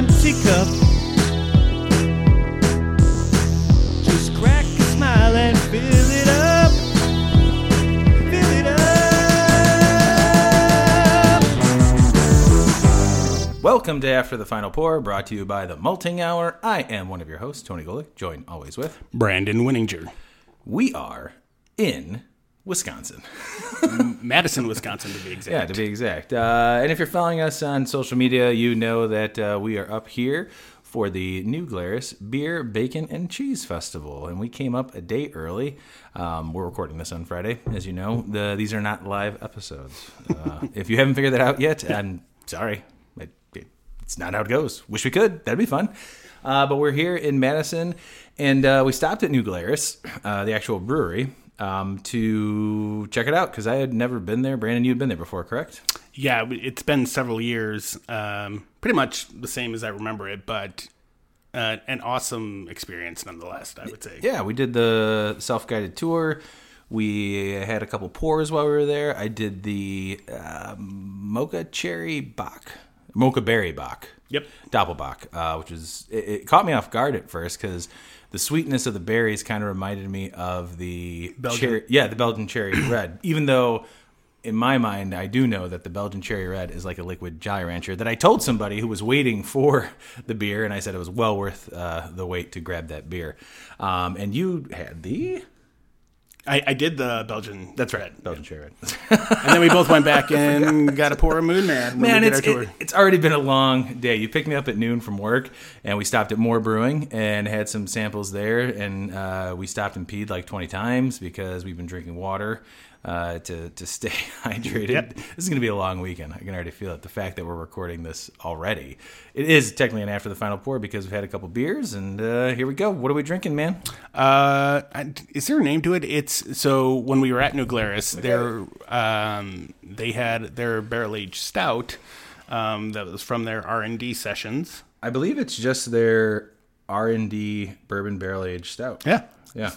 empty cup. Just crack a smile and fill it up. Fill it up. Welcome to After the Final Pour, brought to you by The Malting Hour. I am one of your hosts, Tony Golick, joined always with Brandon Winninger. We are in Wisconsin. Madison, Wisconsin, to be exact. Yeah, to be exact. And if you're following us on social media, you know that we are up here for the New Glarus Beer, Bacon, and Cheese Festival. And we came up a day early. We're recording this on Friday, as you know. These are not live episodes. If you haven't figured that out yet, I'm sorry. It's not how it goes. Wish we could. That'd be fun. But we're here in Madison, and we stopped at New Glarus, the actual brewery, to check it out, because I had never been there. Brandon, you had been there before, correct? Yeah, it's been several years, pretty much the same as I remember it, but an awesome experience nonetheless, I would say. Yeah, we did the self-guided tour. We had a couple pours while we were there. I did the Mocha Cherry Bock. Mocha Berry Bock. Yep. Doppelbock, which is, it caught me off guard at first, because the sweetness of the berries kind of reminded me of the Belgian Cherry Red, even though in my mind I do know that the Belgian Cherry Red is like a liquid Jolly Rancher that I told somebody who was waiting for the beer, and I said it was well worth the wait to grab that beer. And you had the... I did the Belgian. That's right. Belgian Cherry Red. And then we both went back and got a pour of Moon Man. Man, it's already been a long day. You picked me up at noon from work, and we stopped at Moore Brewing and had some samples there. And we stopped and peed like 20 times because we've been drinking water to stay hydrated. Yep. This is going to be a long weekend. I can already feel it. The fact that we're recording this already. It is technically an After the Final Pour because we've had a couple beers, and here we go. What are we drinking, man? Is there a name to it? So when we were at New Glarus, they had their barrel-aged stout that was from their R&D sessions. I believe it's just their R&D bourbon barrel-aged stout. Yeah. Yeah.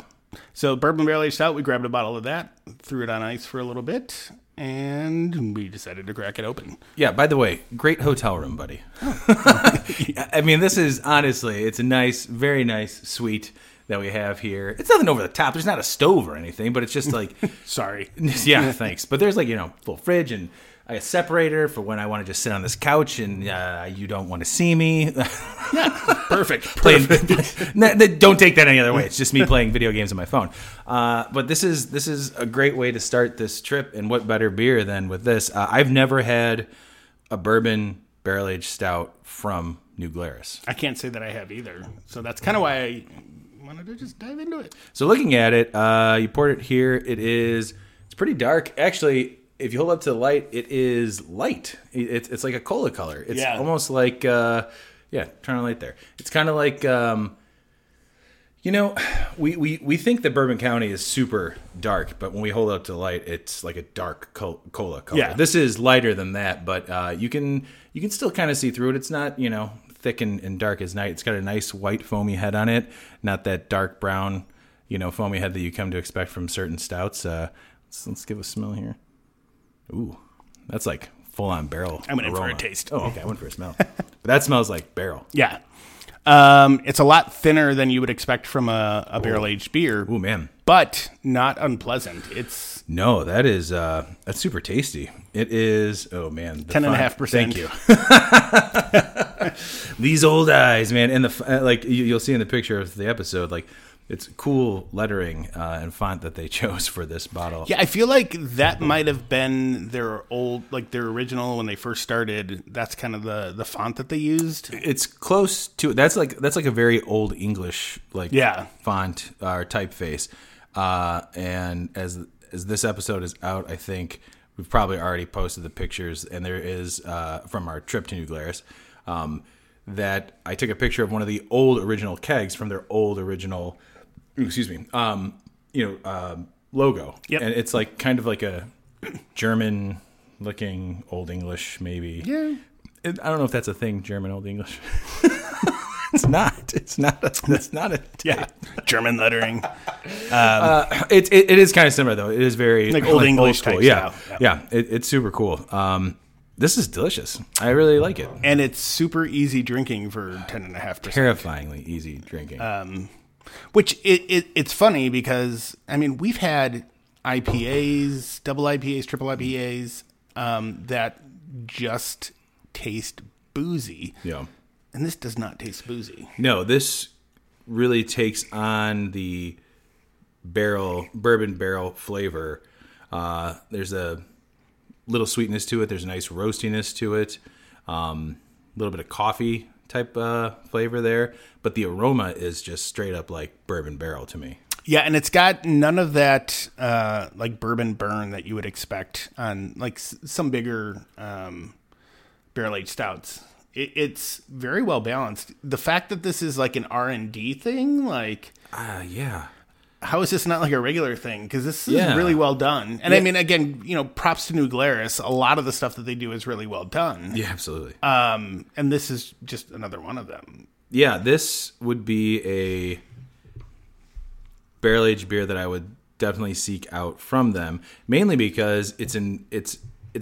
So bourbon barrel-aged stout, we grabbed a bottle of that, threw it on ice for a little bit, and we decided to crack it open. Yeah, by the way, great hotel room, buddy. I mean, this is honestly, it's a nice, very nice suite that we have here. It's nothing over the top. There's not a stove or anything, but it's just like... Sorry. Yeah, thanks. But there's like, full fridge and a separator for when I want to just sit on this couch and you don't want to see me. Yeah, perfect. Don't take that any other way. It's just me playing video games on my phone. But this is a great way to start this trip, and what better beer than with this. I've never had a bourbon barrel-aged stout from New Glarus. I can't say that I have either. So that's kind of why I... Why don't I just dive into it? So looking at it, you poured it here. It's pretty dark. Actually, if you hold up to the light, it is light. It's like a cola color. It's almost like, turn on light there. It's kind of like, we think that Bourbon County is super dark, but when we hold it up to the light, it's like a dark cola color. Yeah. This is lighter than that, but you can still kind of see through it. It's not, thick and dark as night. It's got a nice white foamy head on it, not that dark brown, foamy head that you come to expect from certain stouts. Let's give a smell here. Ooh, that's like full-on barrel. I went in for a taste. Oh, okay, I went for a smell. But that smells like barrel. Yeah, it's a lot thinner than you would expect from a barrel-aged beer. Ooh, man! But not unpleasant. That's super tasty. It is. Oh man, 10.5%. Thank you. These old eyes, man, and the you'll see in the picture of the episode, like it's cool lettering and font that they chose for this bottle. Yeah, I feel like that might have been their original when they first started. That's kind of the font that they used. It's close to that's like a very old English font or typeface. And as this episode is out, I think we've probably already posted the pictures, and there is from our trip to New Glarus. That I took a picture of one of the old original kegs from their old original, logo. Yep. And it's like kind of like a German looking Old English, maybe. Yeah. I don't know if that's a thing, German Old English. It's not a German lettering. It is kind of similar though. It is very like old English type. Yeah. It's super cool. This is delicious. I really like it. And it's super easy drinking for 10.5%. Terrifyingly easy drinking. Which it's funny because, I mean, we've had IPAs, double IPAs, triple IPAs that just taste boozy. Yeah. And this does not taste boozy. No, this really takes on the bourbon barrel flavor. There's a little sweetness to it. There's a nice roastiness to it. A little bit of coffee type flavor there. But the aroma is just straight up like bourbon barrel to me. Yeah, and it's got none of that like bourbon burn that you would expect on like some bigger barrel-aged stouts. It's very well balanced. The fact that this is like an R&D thing, like... yeah. How is this not like a regular thing? Because this is really well done. And I mean, again, you know, props to New Glarus. A lot of the stuff that they do is really well done. Yeah, absolutely. And this is just another one of them. Yeah, this would be a barrel-aged beer that I would definitely seek out from them, mainly because it's an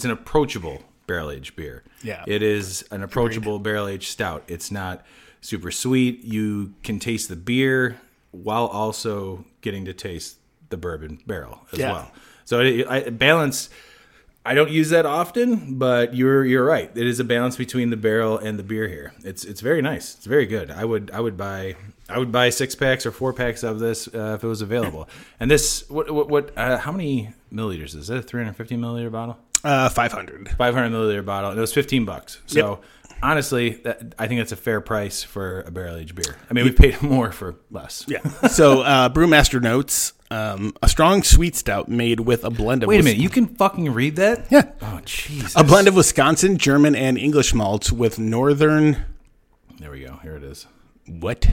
approachable barrel-aged beer. Yeah. It is an approachable barrel-aged stout. It's not super sweet. You can taste the beer while also getting to taste the bourbon barrel as well. So balance, I don't use that often, but you're right. It is a balance between the barrel and the beer here. It's very nice. It's very good. I would buy 6-packs or 4-packs of this if it was available. And this how many milliliters is that? A 350 milliliter bottle? 500 milliliter bottle. And it was $15. So honestly, I think that's a fair price for a barrel-aged beer. I mean, we paid more for less. Yeah. So, Brewmaster notes, a strong sweet stout made with a blend of... Wait a minute, you can fucking read that? Yeah. Oh, jeez. A blend of Wisconsin, German, and English malts with northern... There we go. Here it is. What?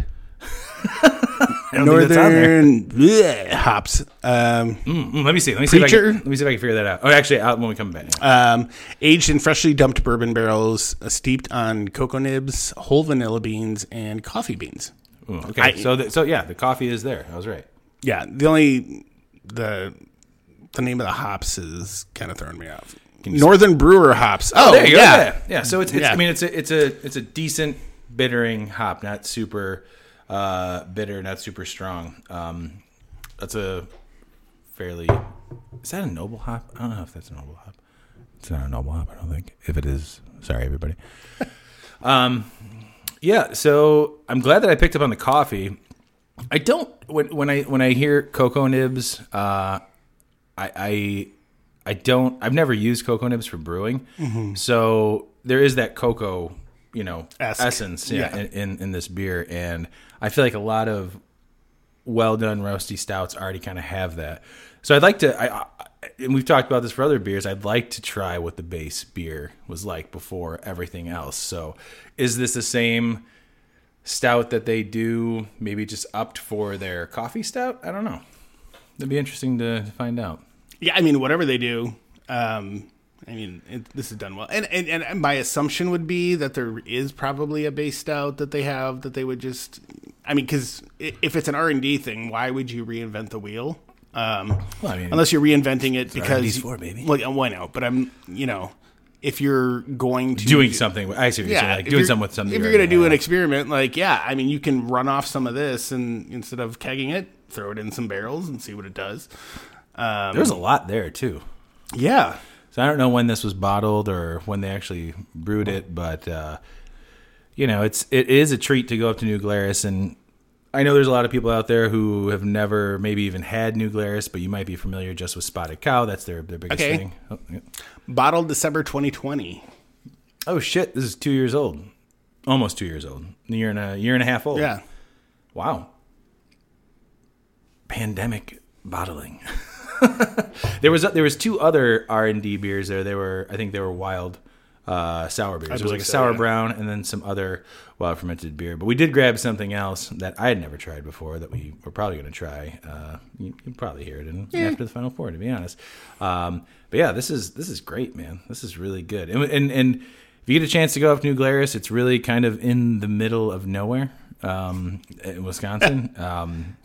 Northern hops. Let me see if I can figure that out. Oh, actually, when we come back. Aged in freshly dumped bourbon barrels, steeped on cocoa nibs, whole vanilla beans, and coffee beans. Ooh, okay, the coffee is there. I was right. Yeah, the name of the hops is kind of throwing me off. Northern Brewer hops. Oh, there you go. Yeah. So it's I mean, it's a decent bittering hop, not super. Bitter, not super strong. That's a fairly... Is that a noble hop? I don't know if that's a noble hop. It's not a noble hop, I don't think. If it is, sorry, everybody. Yeah, so I'm glad that I picked up on the coffee. I don't... When I hear cocoa nibs, I don't... I've never used cocoa nibs for brewing. Mm-hmm. So there is that cocoa... you know, essence in this beer. And I feel like a lot of well-done roasty stouts already kind of have that. So I'd like to, and we've talked about this for other beers, I'd like to try what the base beer was like before everything else. So is this the same stout that they do, maybe just upped for their coffee stout? I don't know. It'd be interesting to find out. Yeah, I mean, whatever they do, I mean, this is done well. And my assumption would be that there is probably a base stout that they have that they would just... I mean, because if it's an R&D thing, why would you reinvent the wheel? Well, I mean, unless you're reinventing it because... R&D4, baby. Like, well, I know, but I'm, you know, if you're going to... Doing something. I see what you're saying. Like doing something with something. If you're going to do an experiment, like, I mean, you can run off some of this and instead of kegging it, throw it in some barrels and see what it does. There's a lot there, too. Yeah. I don't know when this was bottled or when they actually brewed it, but you know, it is a treat to go up to New Glarus, and I know there's a lot of people out there who have never maybe even had New Glarus, but you might be familiar just with Spotted Cow. That's their biggest thing. Oh, yeah. Bottled December 2020. Oh shit, this is 2 years old. Almost 2 years old. A year and a half old. Yeah. Wow. Pandemic bottling. There was two other R&D beers there. I think they were wild sour beers. It was like a sour brown and then some other wild fermented beer. But we did grab something else that I had never tried before that we were probably going to try. You'll probably hear it in After the Final Pour, to be honest. But yeah, this is great, man. This is really good. And if you get a chance to go up to New Glarus, it's really kind of in the middle of nowhere. In Wisconsin.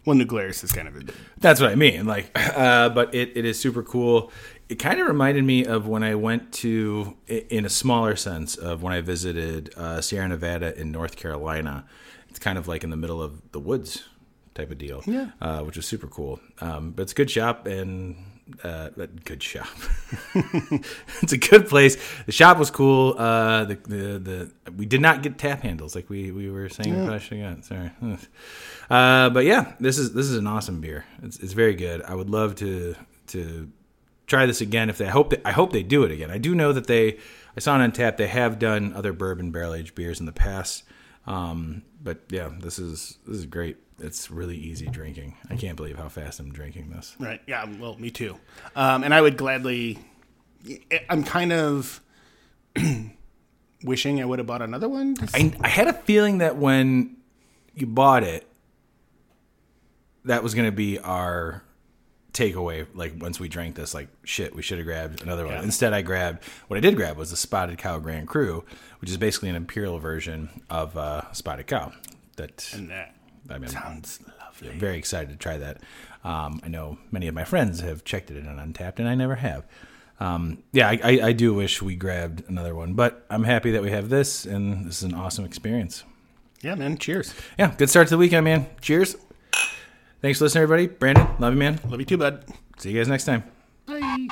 New Glarus is kind of a... That's what I mean. But it is super cool. It kind of reminded me of when I went to, in a smaller sense, of when I visited Sierra Nevada in North Carolina. It's kind of like in the middle of the woods type of deal, yeah. Which was super cool. But it's a good shop and good shop. It's a good place. The shop was cool. We did not get tap handles like we were saying. Yeah. Sorry. But yeah, this is an awesome beer. It's very good. I would love to try this again if they. I hope they do it again. I do know that I saw on Untappd they have done other bourbon barrel aged beers in the past. But yeah, this is great. It's really easy drinking. I can't believe how fast I'm drinking this. Right. Yeah. Well, me too. And I would gladly. I'm kind of wishing I would have bought another one. I had a feeling that when you bought it, that was going to be our takeaway. Like once we drank this, like shit, we should have grabbed another one. Yeah. Instead, what I did grab was the Spotted Cow Grand Cru, which is basically an imperial version of Spotted Cow. Sounds lovely. I'm very excited to try that. I know many of my friends have checked it in on Untappd, and I never have. I do wish we grabbed another one, but I'm happy that we have this, and this is an awesome experience. Yeah, man. Cheers. Yeah, good start to the weekend, man. Cheers. Thanks for listening, everybody. Brandon, love you, man. Love you too, bud. See you guys next time. Bye.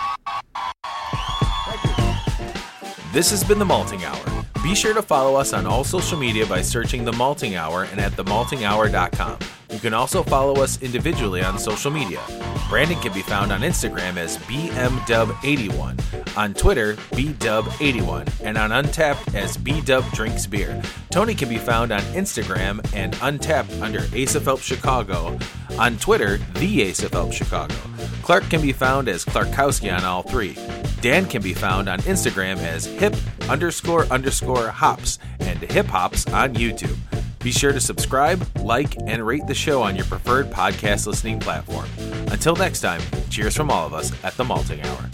This has been The Malting Hour. Be sure to follow us on all social media by searching The Malting Hour and at themaltinghour.com. You can also follow us individually on social media. Brandon can be found on Instagram as bmdub81, on Twitter, bdub81, and on Untappd as bdubdrinksbeer. Tony can be found on Instagram and Untappd under AsaFelpsChicago, on Twitter, @AsaFelpsChicago. Clark can be found as Clarkowski on all three. Dan can be found on Instagram as hip__hops and hip-hops on YouTube. Be sure to subscribe, like, and rate the show on your preferred podcast listening platform. Until next time, cheers from all of us at The Malting Hour.